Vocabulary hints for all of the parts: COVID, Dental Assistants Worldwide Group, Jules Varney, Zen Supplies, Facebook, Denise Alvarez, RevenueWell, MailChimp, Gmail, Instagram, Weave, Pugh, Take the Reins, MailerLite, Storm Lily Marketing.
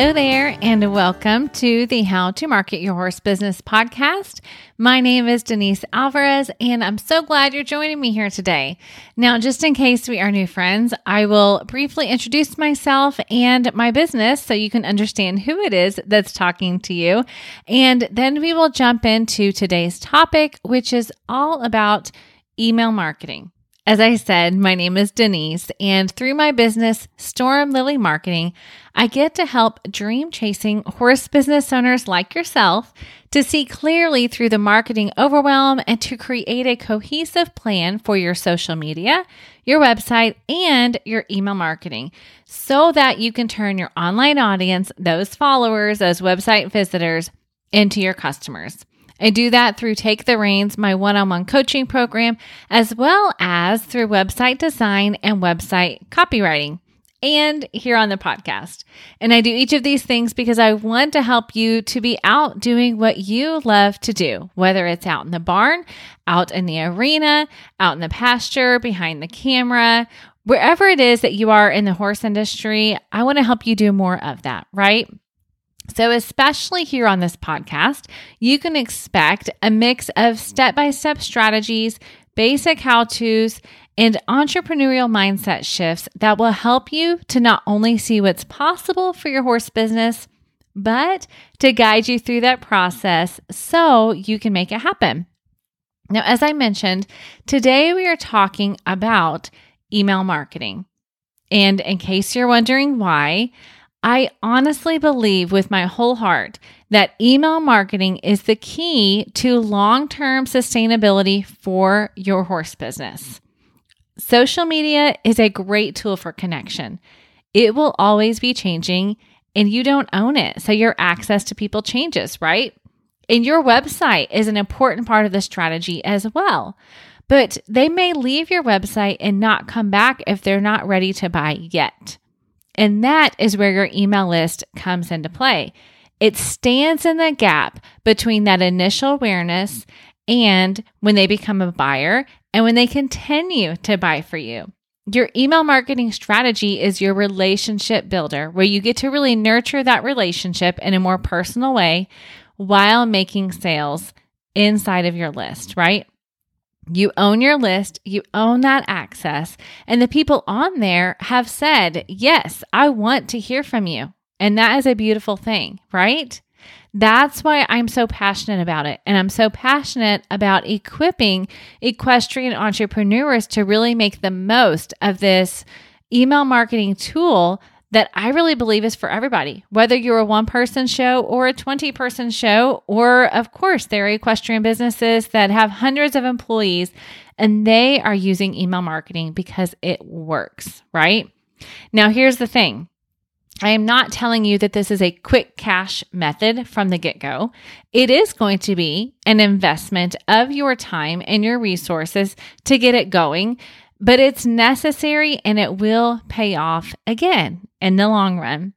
Hello there, and welcome to the How to Market Your Horse Business podcast. My name is Denise Alvarez, and I'm so glad you're joining me here today. Now, just in case we are new friends, I will briefly introduce myself and my business so you can understand who it is that's talking to you. And then we will jump into today's topic, which is all about email marketing. As I said, my name is Denise, and through my business, Storm Lily Marketing, I get to help dream-chasing horse business owners like yourself to see clearly through the marketing overwhelm and to create a cohesive plan for your social media, your website, and your email marketing so that you can turn your online audience, those followers, those website visitors, into your customers. I do that through Take the Reins, my one-on-one coaching program, as well as through website design and website copywriting, and here on the podcast. And I do each of these things because I want to help you to be out doing what you love to do, whether it's out in the barn, out in the arena, out in the pasture, behind the camera, wherever it is that you are in the horse industry. I want to help you do more of that, right? So especially here on this podcast, you can expect a mix of step-by-step strategies, basic how-tos, and entrepreneurial mindset shifts that will help you to not only see what's possible for your horse business, but to guide you through that process so you can make it happen. Now, as I mentioned, today we are talking about email marketing. And in case you're wondering why, I honestly believe with my whole heart that email marketing is the key to long-term sustainability for your horse business. Social media is a great tool for connection. It will always be changing and you don't own it, so your access to people changes, right? And your website is an important part of the strategy as well, but they may leave your website and not come back if they're not ready to buy yet. And that is where your email list comes into play. It stands in the gap between that initial awareness and when they become a buyer and when they continue to buy for you. Your email marketing strategy is your relationship builder, where you get to really nurture that relationship in a more personal way while making sales inside of your list, right? You own your list, you own that access, and the people on there have said, yes, I want to hear from you. And that is a beautiful thing, right? That's why I'm so passionate about it. And I'm so passionate about equipping equestrian entrepreneurs to really make the most of this email marketing tool that I really believe is for everybody, whether you're a one-person show or a 20-person show, or of course, there are equestrian businesses that have hundreds of employees and they are using email marketing because it works, right? Now, here's the thing. I am not telling you that this is a quick cash method from the get-go. It is going to be an investment of your time and your resources to get it going, but it's necessary and it will pay off again in the long run.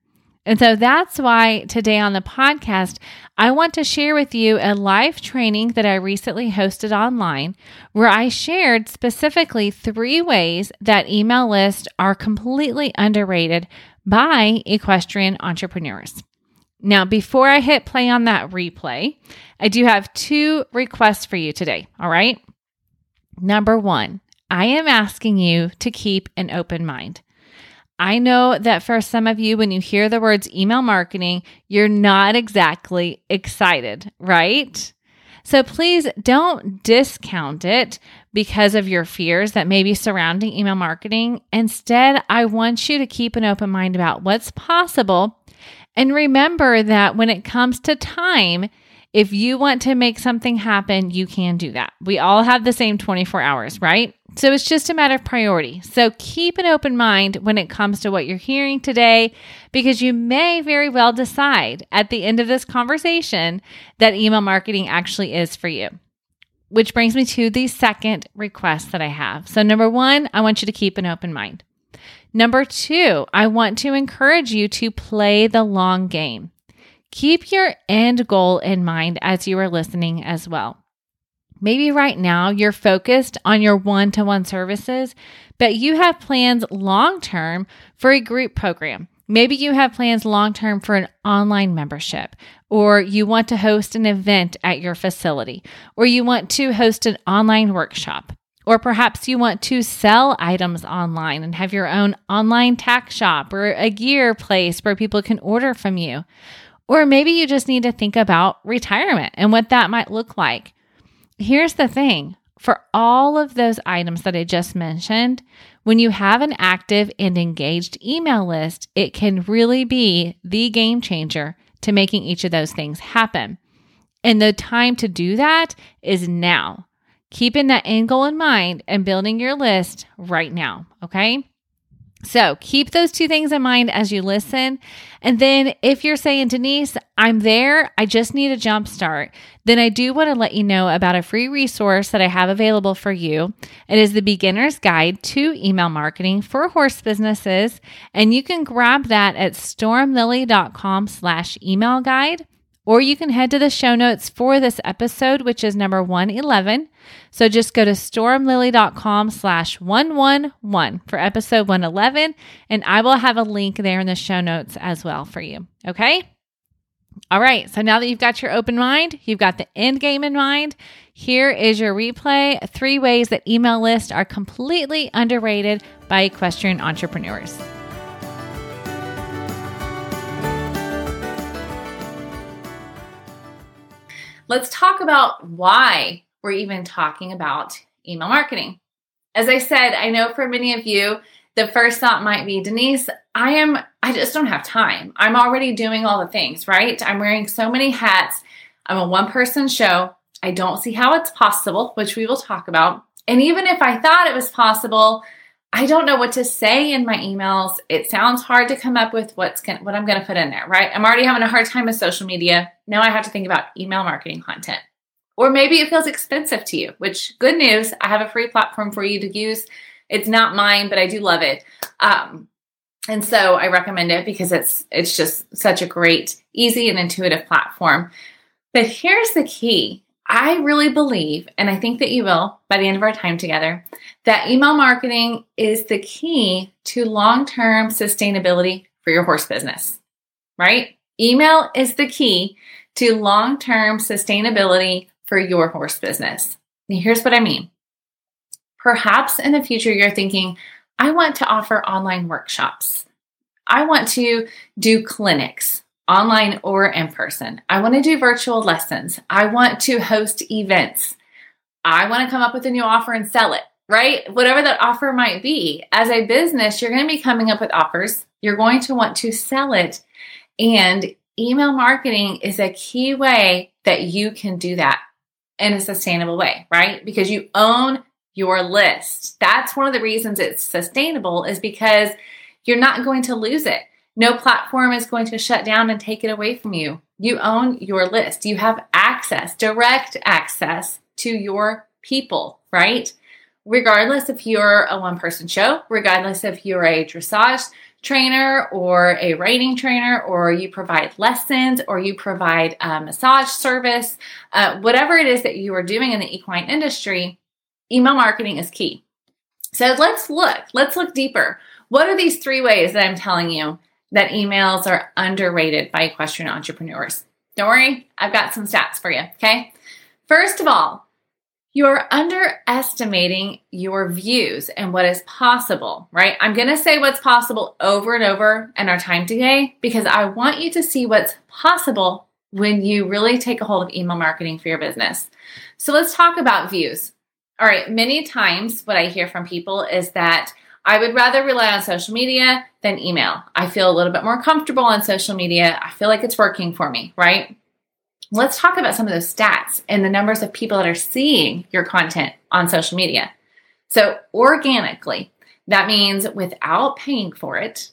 And so that's why today on the podcast, I want to share with you a live training that I recently hosted online where I shared specifically 3 ways that email lists are completely underrated by equestrian entrepreneurs. Now, before I hit play on that replay, I do have 2 requests for you today, all right? Number 1, I am asking you to keep an open mind. I know that for some of you, when you hear the words email marketing, you're not exactly excited, right? So please don't discount it because of your fears that may be surrounding email marketing. Instead, I want you to keep an open mind about what's possible. And remember that when it comes to time, if you want to make something happen, you can do that. We all have the same 24 hours, right? So it's just a matter of priority. So keep an open mind when it comes to what you're hearing today, because you may very well decide at the end of this conversation that email marketing actually is for you, which brings me to the second request that I have. So number 1, I want you to keep an open mind. Number 2, I want to encourage you to play the long game. Keep your end goal in mind as you are listening as well. Maybe right now you're focused on your one-to-one services, but you have plans long-term for a group program. Maybe you have plans long-term for an online membership, or you want to host an event at your facility, or you want to host an online workshop, or perhaps you want to sell items online and have your own online tack shop or a gear place where people can order from you. Or maybe you just need to think about retirement and what that might look like. Here's the thing. For all of those items that I just mentioned, when you have an active and engaged email list, it can really be the game changer to making each of those things happen. And the time to do that is now. Keeping that end goal in mind and building your list right now, okay? So keep those two things in mind as you listen. And then if you're saying, Denise, I'm there, I just need a jump start, then I do want to let you know about a free resource that I have available for you. It is the Beginner's Guide to Email Marketing for Horse Businesses. And you can grab that at stormlily.com/email guide. Or you can head to the show notes for this episode, which is number 111. So just go to stormlily.com/111 for episode 111, and I will have a link there in the show notes as well for you. Okay? All right. So now that you've got your open mind, you've got the end game in mind, here is your replay, 3 ways that email lists are completely underrated by equestrian entrepreneurs. Let's talk about why we're even talking about email marketing. As I said, I know for many of you, the first thought might be, Denise, I just don't have time. I'm already doing all the things, right? I'm wearing so many hats. I'm a one-person show. I don't see how it's possible, which we will talk about. And even if I thought it was possible, I don't know what to say in my emails. It sounds hard to come up with what I'm going to put in there, right? I'm already having a hard time with social media. Now I have to think about email marketing content. Or maybe it feels expensive to you, which, good news, I have a free platform for you to use. It's not mine, but I do love it. And so I recommend it because it's just such a great, easy, and intuitive platform. But here's the key. I really believe, and I think that you will by the end of our time together, that email marketing is the key to long-term sustainability for your horse business, right? Email is the key to long-term sustainability for your horse business. Now, here's what I mean. Perhaps in the future, you're thinking, I want to offer online workshops. I want to do clinics, online or in person. I want to do virtual lessons. I want to host events. I want to come up with a new offer and sell it, right? Whatever that offer might be. As a business, you're going to be coming up with offers. You're going to want to sell it. And email marketing is a key way that you can do that in a sustainable way, right? Because you own your list. That's one of the reasons it's sustainable, is because you're not going to lose it. No platform is going to shut down and take it away from you. You own your list. You have access, direct access to your people, right? Regardless if you're a one-person show, regardless if you're a dressage trainer or a riding trainer, or you provide lessons, or you provide a massage service, whatever it is that you are doing in the equine industry, email marketing is key. So let's look deeper. What are these 3 ways that I'm telling you that emails are underrated by equestrian entrepreneurs? Don't worry, I've got some stats for you, okay? First of all, you're underestimating your views and what is possible, right? I'm going to say what's possible over and over in our time today because I want you to see what's possible when you really take a hold of email marketing for your business. So let's talk about views. All right, many times what I hear from people is that I would rather rely on social media than email. I feel a little bit more comfortable on social media. I feel like it's working for me, right? Let's talk about some of those stats and the numbers of people that are seeing your content on social media. So organically, that means without paying for it,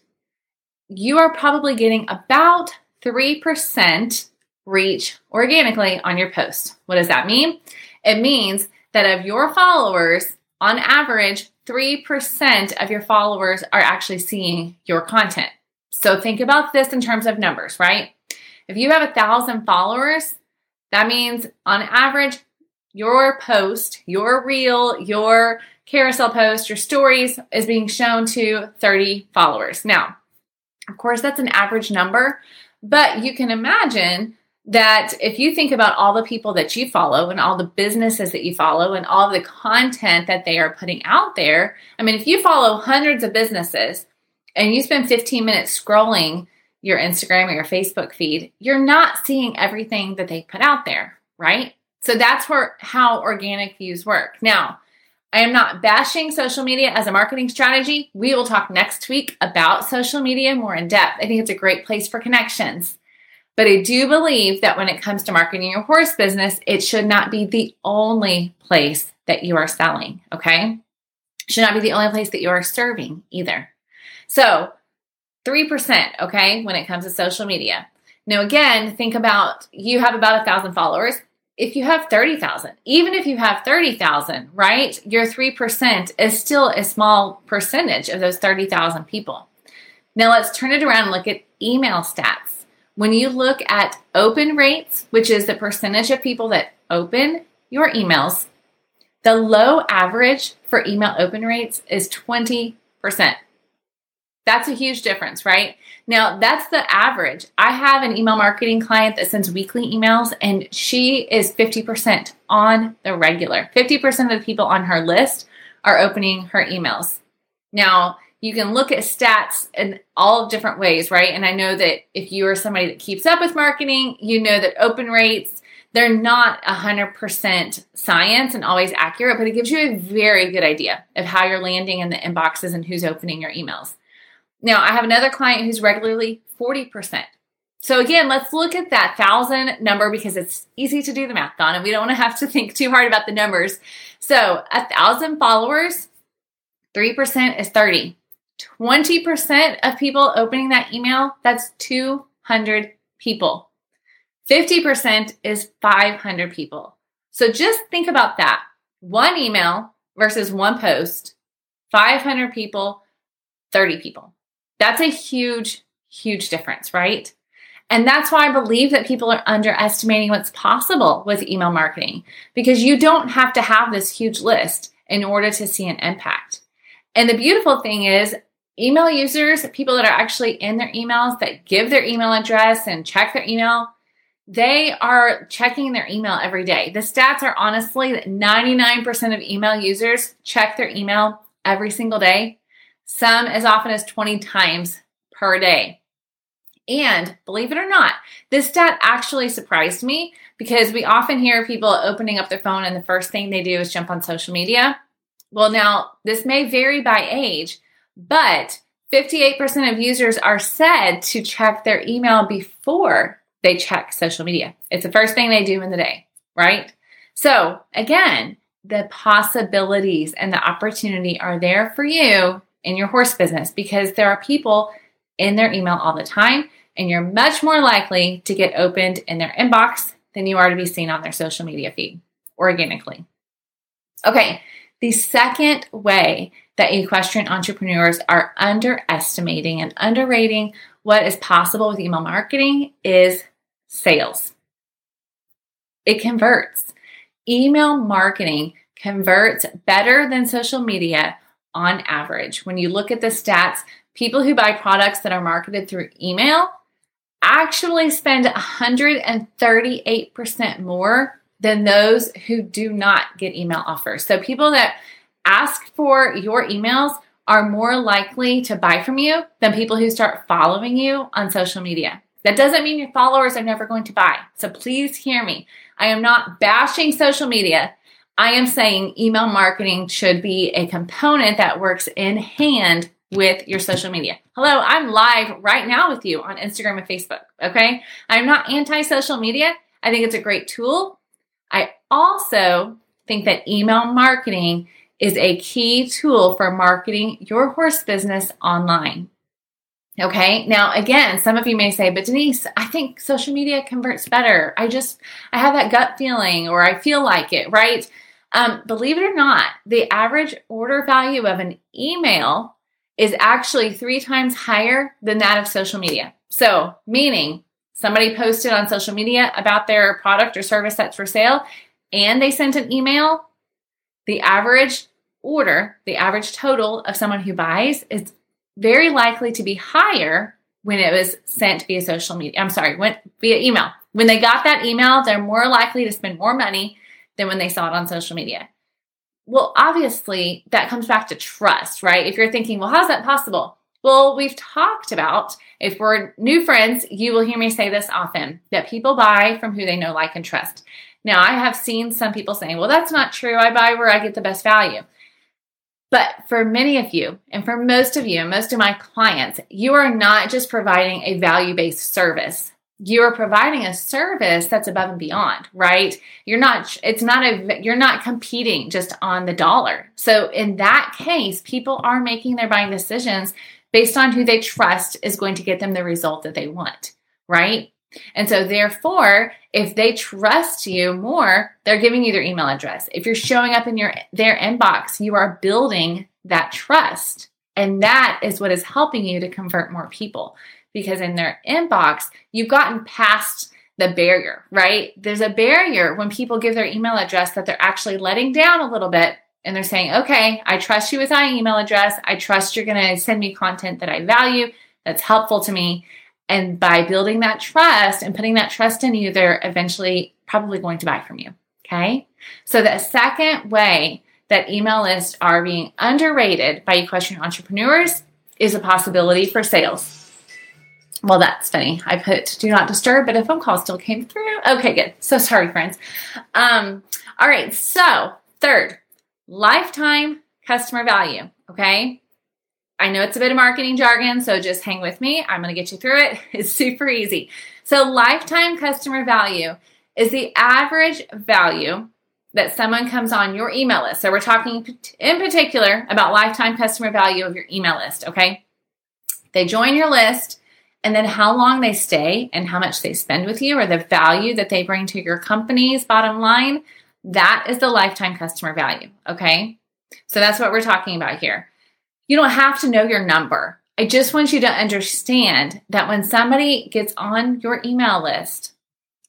you are probably getting about 3% reach organically on your post. What does that mean? It means that of your followers, on average, 3% of your followers are actually seeing your content. So think about this in terms of numbers, right? If you have 1,000 followers, that means on average, your post, your reel, your carousel post, your stories is being shown to 30 followers. Now, Of course, that's an average number, but you can imagine that if you think about all the people that you follow and all the businesses that you follow and all the content that they are putting out there, I mean, if you follow hundreds of businesses and you spend 15 minutes scrolling your Instagram or your Facebook feed, you're not seeing everything that they put out there, right? So that's where how organic views work. Now, I am not bashing social media as a marketing strategy. We will talk next week about social media more in depth. I think it's a great place for connections. But I do believe that when it comes to marketing your horse business, it should not be the only place that you are selling, okay? It should not be the only place that you are serving either. So 3%, okay, when it comes to social media. Now, again, think about you have about 1,000 followers. If you have 30,000, even if you have 30,000, right, your 3% is still a small percentage of those 30,000 people. Now let's turn it around and look at email stats. When you look at open rates, which is the percentage of people that open your emails, the low average for email open rates is 20%. That's a huge difference, right? Now, that's the average. I have an email marketing client that sends weekly emails, and she is 50% on the regular. 50% of the people on her list are opening her emails. Now, you can look at stats in all different ways, right? And I know that if you are somebody that keeps up with marketing, you know that open rates, they're not 100% science and always accurate, but it gives you a very good idea of how you're landing in the inboxes and who's opening your emails. Now, I have another client who's regularly 40%. So again, let's look at that 1,000 number because it's easy to do the math on and we don't want to have to think too hard about the numbers. So 1,000 followers, 3% is 30. 20% of people opening that email, that's 200 people. 50% is 500 people. So just think about that. One email versus one post, 500 people, 30 people. That's a huge, huge difference, right? And that's why I believe that people are underestimating what's possible with email marketing because you don't have to have this huge list in order to see an impact. And the beautiful thing is email users, people that are actually in their emails that give their email address and check their email, they are checking their email every day. The stats are honestly that 99% of email users check their email every single day. Some as often as 20 times per day. And believe it or not, this stat actually surprised me because we often hear people opening up their phone and the first thing they do is jump on social media. Well, now, this may vary by age, but 58% of users are said to check their email before they check social media. It's the first thing they do in the day, right? So again, the possibilities and the opportunity are there for you in your horse business because there are people in their email all the time and you're much more likely to get opened in their inbox than you are to be seen on their social media feed organically. Okay, the second way that equestrian entrepreneurs are underestimating and underrating what is possible with email marketing is sales. It converts. Email marketing converts better than social media on average. When you look at the stats, people who buy products that are marketed through email actually spend 138% more than those who do not get email offers. So people that ask for your emails are more likely to buy from you than people who start following you on social media. That doesn't mean your followers are never going to buy. So please hear me. I am not bashing social media. I am saying email marketing should be a component that works in hand with your social media. Hello, I'm live right now with you on Instagram and Facebook, okay? I'm not anti-social media. I think it's a great tool. I also think that email marketing is a key tool for marketing your horse business online, okay? Now, again, some of you may say, but Denise, I think social media converts better. I have that gut feeling or I feel like it, right? Believe it or not, the average order value of an email is actually 3 times higher than that of social media. So meaning somebody posted on social media about their product or service that's for sale and they sent an email, the average order, the average total of someone who buys is very likely to be higher when it was sent via social media. I'm sorry, went via email. When they got that email, they're more likely to spend more money than when they saw it on social media. Well, obviously, that comes back to trust, right? If you're thinking, well, how's that possible? Well, we've talked about, if we're new friends, you will hear me say this often, that people buy from who they know, like, and trust. Now, I have seen some people saying, well, that's not true. I buy where I get the best value. But for many of you, and for most of you, and most of my clients, you are not just providing a value-based service. You are providing a service that's above and beyond, right? You're not competing just on the dollar. So in that case, people are making their buying decisions based on who they trust is going to get them the result that they want, right? And so therefore, if they trust you more, they're giving you their email address. If you're showing up in their inbox, you are building that trust. And that is what is helping you to convert more people. Because in their inbox, you've gotten past the barrier, right? There's a barrier when people give their email address that they're actually letting down a little bit, and they're saying, okay, I trust you with my email address. I trust you're going to send me content that I value, that's helpful to me. And by building that trust and putting that trust in you, they're eventually probably going to buy from you, okay? So the second way that email lists are being underrated by equestrian entrepreneurs is a possibility for sales. Well, that's funny. I put do not disturb, but a phone call still came through. Okay, good. So sorry, friends. All right. So third, lifetime customer value. Okay. I know it's a bit of marketing jargon, so just hang with me. I'm going to get you through it. It's super easy. So lifetime customer value is the average value that someone comes on your email list. So we're talking in particular about lifetime customer value of your email list. Okay. They join your list. And then how long they stay and how much they spend with you, or the value that they bring to your company's bottom line, that is the lifetime customer value, okay? So that's what we're talking about here. You don't have to know your number. I just want you to understand that when somebody gets on your email list,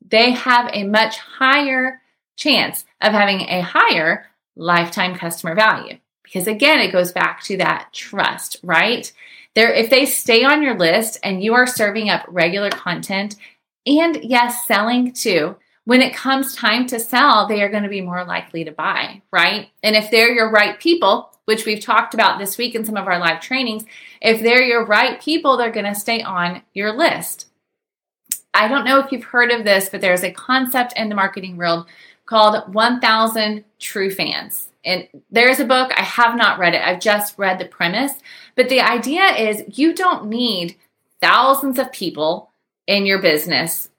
they have a much higher chance of having a higher lifetime customer value. Because again, it goes back to that trust, right? If they stay on your list and you are serving up regular content and yes, selling too, when it comes time to sell, they are going to be more likely to buy, right? And if they're your right people, which we've talked about this week in some of our live trainings, if they're your right people, they're going to stay on your list. I don't know if you've heard of this, but there's a concept in the marketing world called 1,000 true fans. And there's a book, I have not read it, I've just read the premise, but the idea is you don't need thousands of people in your business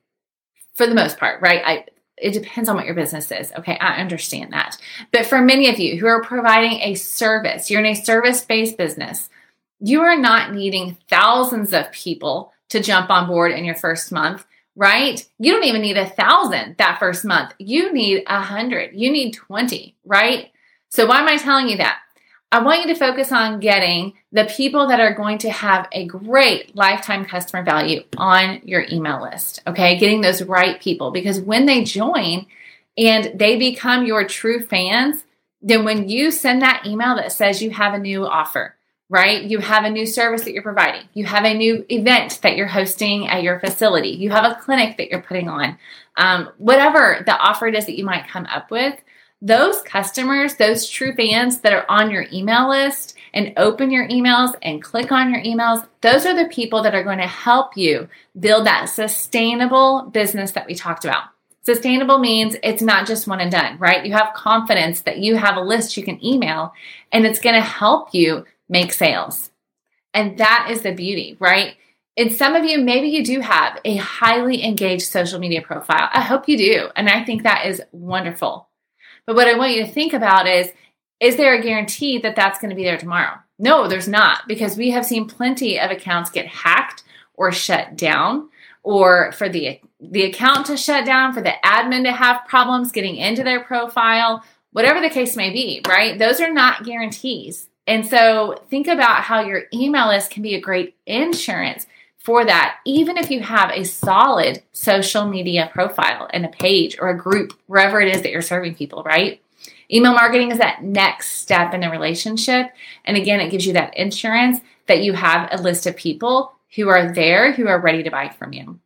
for the most part, right? It depends on what your business is, okay? I understand that. But for many of you who are providing a service, you're in a service-based business, you are not needing thousands of people to jump on board in your first month. Right? You don't even need 1,000 that first month. You need 100. You need 20, right? So why am I telling you that? I want you to focus on getting the people that are going to have a great lifetime customer value on your email list, okay? Getting those right people, because when they join and they become your true fans, then when you send that email that says you have a new offer, right? You have a new service that you're providing. You have a new event that you're hosting at your facility. You have a clinic that you're putting on. Whatever the offer is that you might come up with, those customers, those true fans that are on your email list and open your emails and click on your emails, those are the people that are going to help you build that sustainable business that we talked about. Sustainable means it's not just one and done, right? You have confidence that you have a list you can email, and it's going to help you make sales. And that is the beauty, right? And some of you, maybe you do have a highly engaged social media profile. I hope you do. And I think that is wonderful. But what I want you to think about is there a guarantee that that's going to be there tomorrow? No, there's not, because we have seen plenty of accounts get hacked or shut down, or for the account to shut down, for the admin to have problems getting into their profile, whatever the case may be, right? Those are not guarantees. And so think about how your email list can be a great insurance for that, even if you have a solid social media profile and a page or a group, wherever it is that you're serving people, right? Email marketing is that next step in the relationship. And again, it gives you that insurance that you have a list of people who are there, who are ready to buy from you.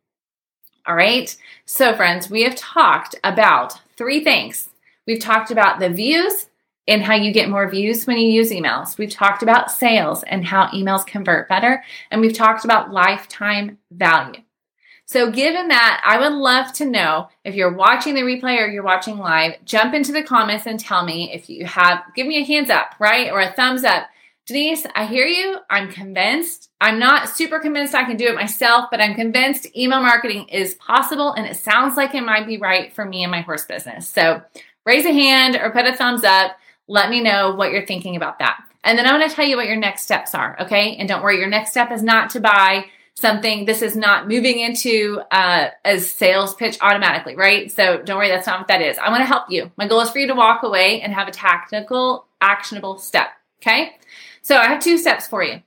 All right. So friends, we have talked about three things. We've talked about the views and how you get more views when you use emails. We've talked about sales and how emails convert better. And we've talked about lifetime value. So given that, I would love to know if you're watching the replay or you're watching live, jump into the comments and tell me if you have, give me a hands up, right? Or a thumbs up. Denise, I hear you. I'm convinced. I'm not super convinced I can do it myself, but I'm convinced email marketing is possible and it sounds like it might be right for me and my horse business. So raise a hand or put a thumbs up. Let me know what you're thinking about that. And then I want to tell you what your next steps are, okay? And don't worry, your next step is not to buy something. This is not moving into a sales pitch automatically, right? So don't worry, that's not what that is. I want to help you. My goal is for you to walk away and have a tactical, actionable step, okay? So I have two steps for you.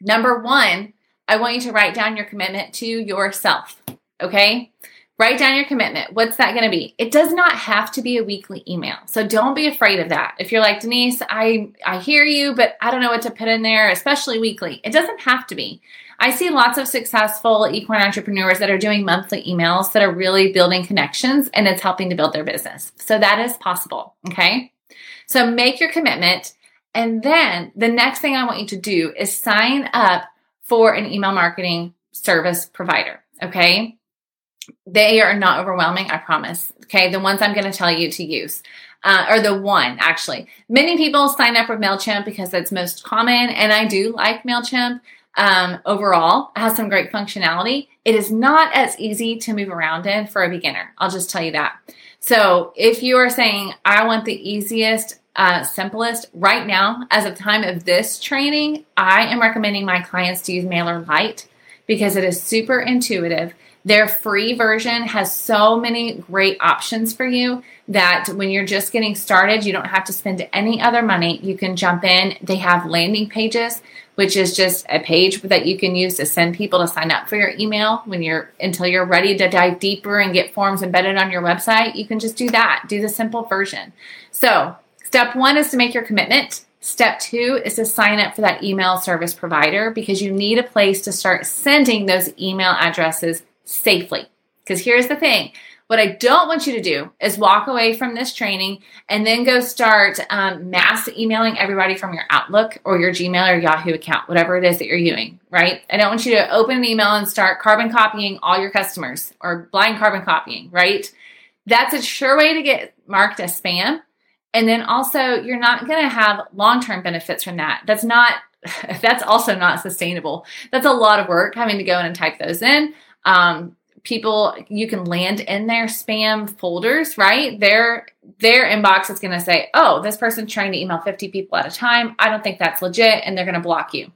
Number one, I want you to write down your commitment to yourself, okay? Write down your commitment. What's that going to be? It does not have to be a weekly email. So don't be afraid of that. If you're like, Denise, I hear you, but I don't know what to put in there, especially weekly. It doesn't have to be. I see lots of successful equine entrepreneurs that are doing monthly emails that are really building connections and it's helping to build their business. So that is possible, okay? So make your commitment. And then the next thing I want you to do is sign up for an email marketing service provider, okay? They are not overwhelming, I promise. Okay, the ones I'm going to tell you to use, or the one actually. Many people sign up with MailChimp because that's most common, and I do like MailChimp overall. It has some great functionality. It is not as easy to move around in for a beginner. I'll just tell you that. So if you are saying, I want the easiest, simplest, right now, as of the time of this training, I am recommending my clients to use MailerLite because it is super intuitive. Their free version has so many great options for you that when you're just getting started, you don't have to spend any other money. You can jump in. They have landing pages, which is just a page that you can use to send people to sign up for your email until you're ready to dive deeper and get forms embedded on your website. You can just do that. Do the simple version. So step one is to make your commitment. Step two is to sign up for that email service provider because you need a place to start sending those email addresses safely. Because here's the thing. What I don't want you to do is walk away from this training and then go start mass emailing everybody from your Outlook or your Gmail or Yahoo account, whatever it is that you're using, right? I don't want you to open an email and start carbon copying all your customers or blind carbon copying, right? That's a sure way to get marked as spam. And then also you're not going to have long-term benefits from that. That's also not sustainable. That's a lot of work having to go in and type those in. You can land in their spam folders, right? Their inbox is going to say, oh, this person's trying to email 50 people at a time. I don't think that's legit. And they're going to block you.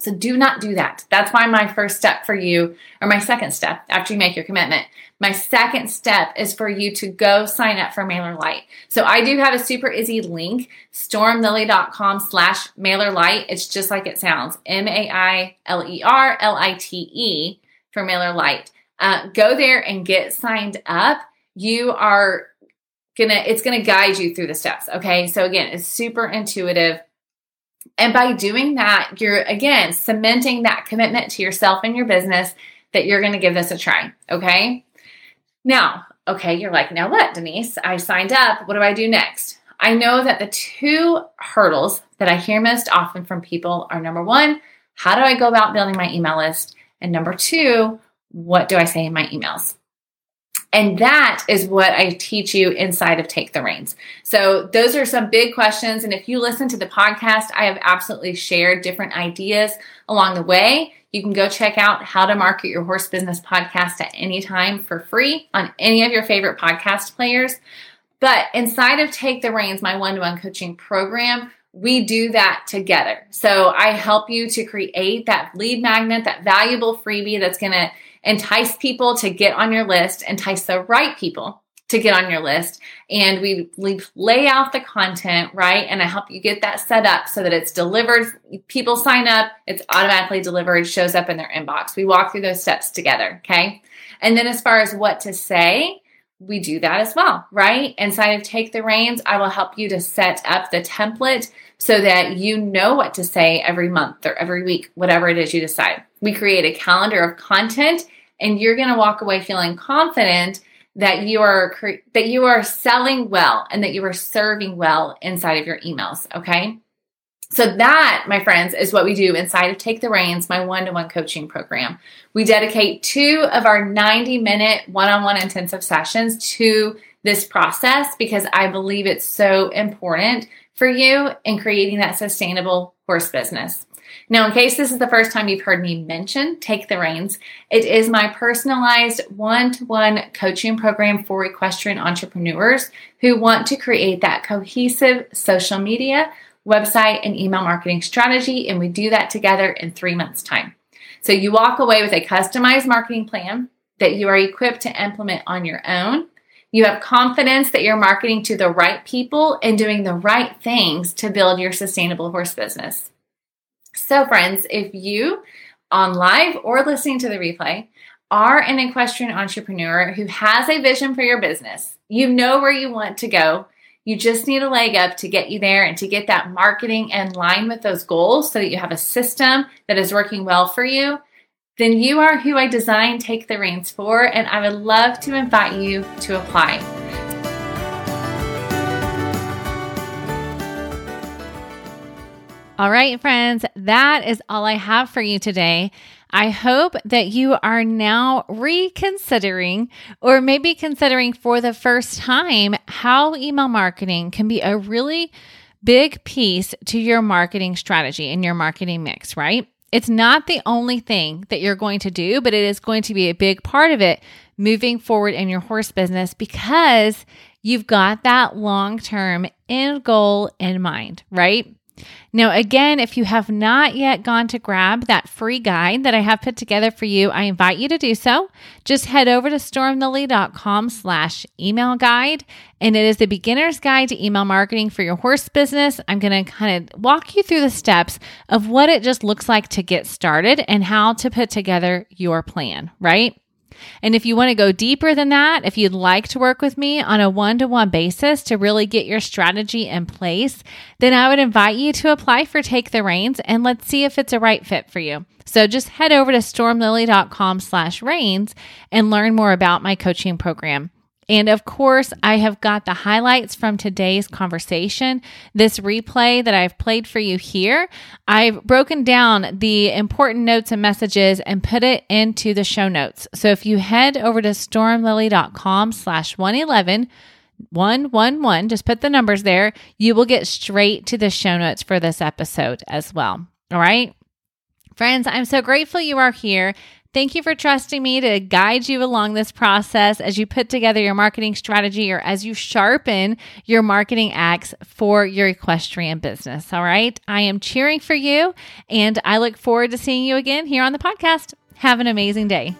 So do not do that. That's why my first step for you, or my second step after you make your commitment, my second step is for you to go sign up for MailerLite. So I do have a super easy link, stormlily.com/MailerLite. It's just like it sounds, MailerLite. For MailerLite. Go there and get signed up. It's going to guide you through the steps. Okay. So again, it's super intuitive. And by doing that, you're again, cementing that commitment to yourself and your business that you're going to give this a try. Okay. Now, okay. You're like, now what, Denise? I signed up. What do I do next? I know that the two hurdles that I hear most often from people are number one, how do I go about building my email list? And number two, what do I say in my emails? And that is what I teach you inside of Take the Reins. So those are some big questions. And if you listen to the podcast, I have absolutely shared different ideas along the way. You can go check out How to Market Your Horse Business podcast at any time for free on any of your favorite podcast players. But inside of Take the Reins, my one-to-one coaching program, we do that together. So I help you to create that lead magnet, that valuable freebie that's going to entice people to get on your list, entice the right people to get on your list. And we lay out the content, right? And I help you get that set up so that it's delivered. People sign up, it's automatically delivered, shows up in their inbox. We walk through those steps together, okay? And then as far as what to say, we do that as well, right? Inside of Take the Reins, I will help you to set up the template so that you know what to say every month or every week, whatever it is you decide. We create a calendar of content, and you're going to walk away feeling confident that you are selling well and that you are serving well inside of your emails, okay? So that, my friends, is what we do inside of Take the Reins, my one-to-one coaching program. We dedicate 2 of our 90-minute one-on-one intensive sessions to this process because I believe it's so important for you in creating that sustainable course business. Now, in case this is the first time you've heard me mention Take the Reins, it is my personalized one-to-one coaching program for equestrian entrepreneurs who want to create that cohesive social media, website, and email marketing strategy, and we do that together in 3 months' time. So you walk away with a customized marketing plan that you are equipped to implement on your own. You have confidence that you're marketing to the right people and doing the right things to build your sustainable horse business. So friends, if you, on live or listening to the replay, are an equestrian entrepreneur who has a vision for your business, you know where you want to go, you just need a leg up to get you there and to get that marketing in line with those goals so that you have a system that is working well for you, then you are who I designed Take the Reins for, and I would love to invite you to apply. All right, friends, that is all I have for you today. I hope that you are now reconsidering or maybe considering for the first time how email marketing can be a really big piece to your marketing strategy and your marketing mix, right? It's not the only thing that you're going to do, but it is going to be a big part of it moving forward in your horse business because you've got that long-term end goal in mind, right? Now, again, if you have not yet gone to grab that free guide that I have put together for you, I invite you to do so. Just head over to stormlily.com/email guide, and it is the beginner's guide to email marketing for your horse business. I'm going to kind of walk you through the steps of what it just looks like to get started and how to put together your plan, right? And if you want to go deeper than that, if you'd like to work with me on a one-to-one basis to really get your strategy in place, then I would invite you to apply for Take the Reins, and let's see if it's a right fit for you. So just head over to stormlily.com/reins and learn more about my coaching program. And of course, I have got the highlights from today's conversation, this replay that I've played for you here. I've broken down the important notes and messages and put it into the show notes. So if you head over to stormlily.com/111, just put the numbers there, you will get straight to the show notes for this episode as well. All right, friends, I'm so grateful you are here. Thank you for trusting me to guide you along this process as you put together your marketing strategy or as you sharpen your marketing axe for your equestrian business. All right. I am cheering for you, and I look forward to seeing you again here on the podcast. Have an amazing day.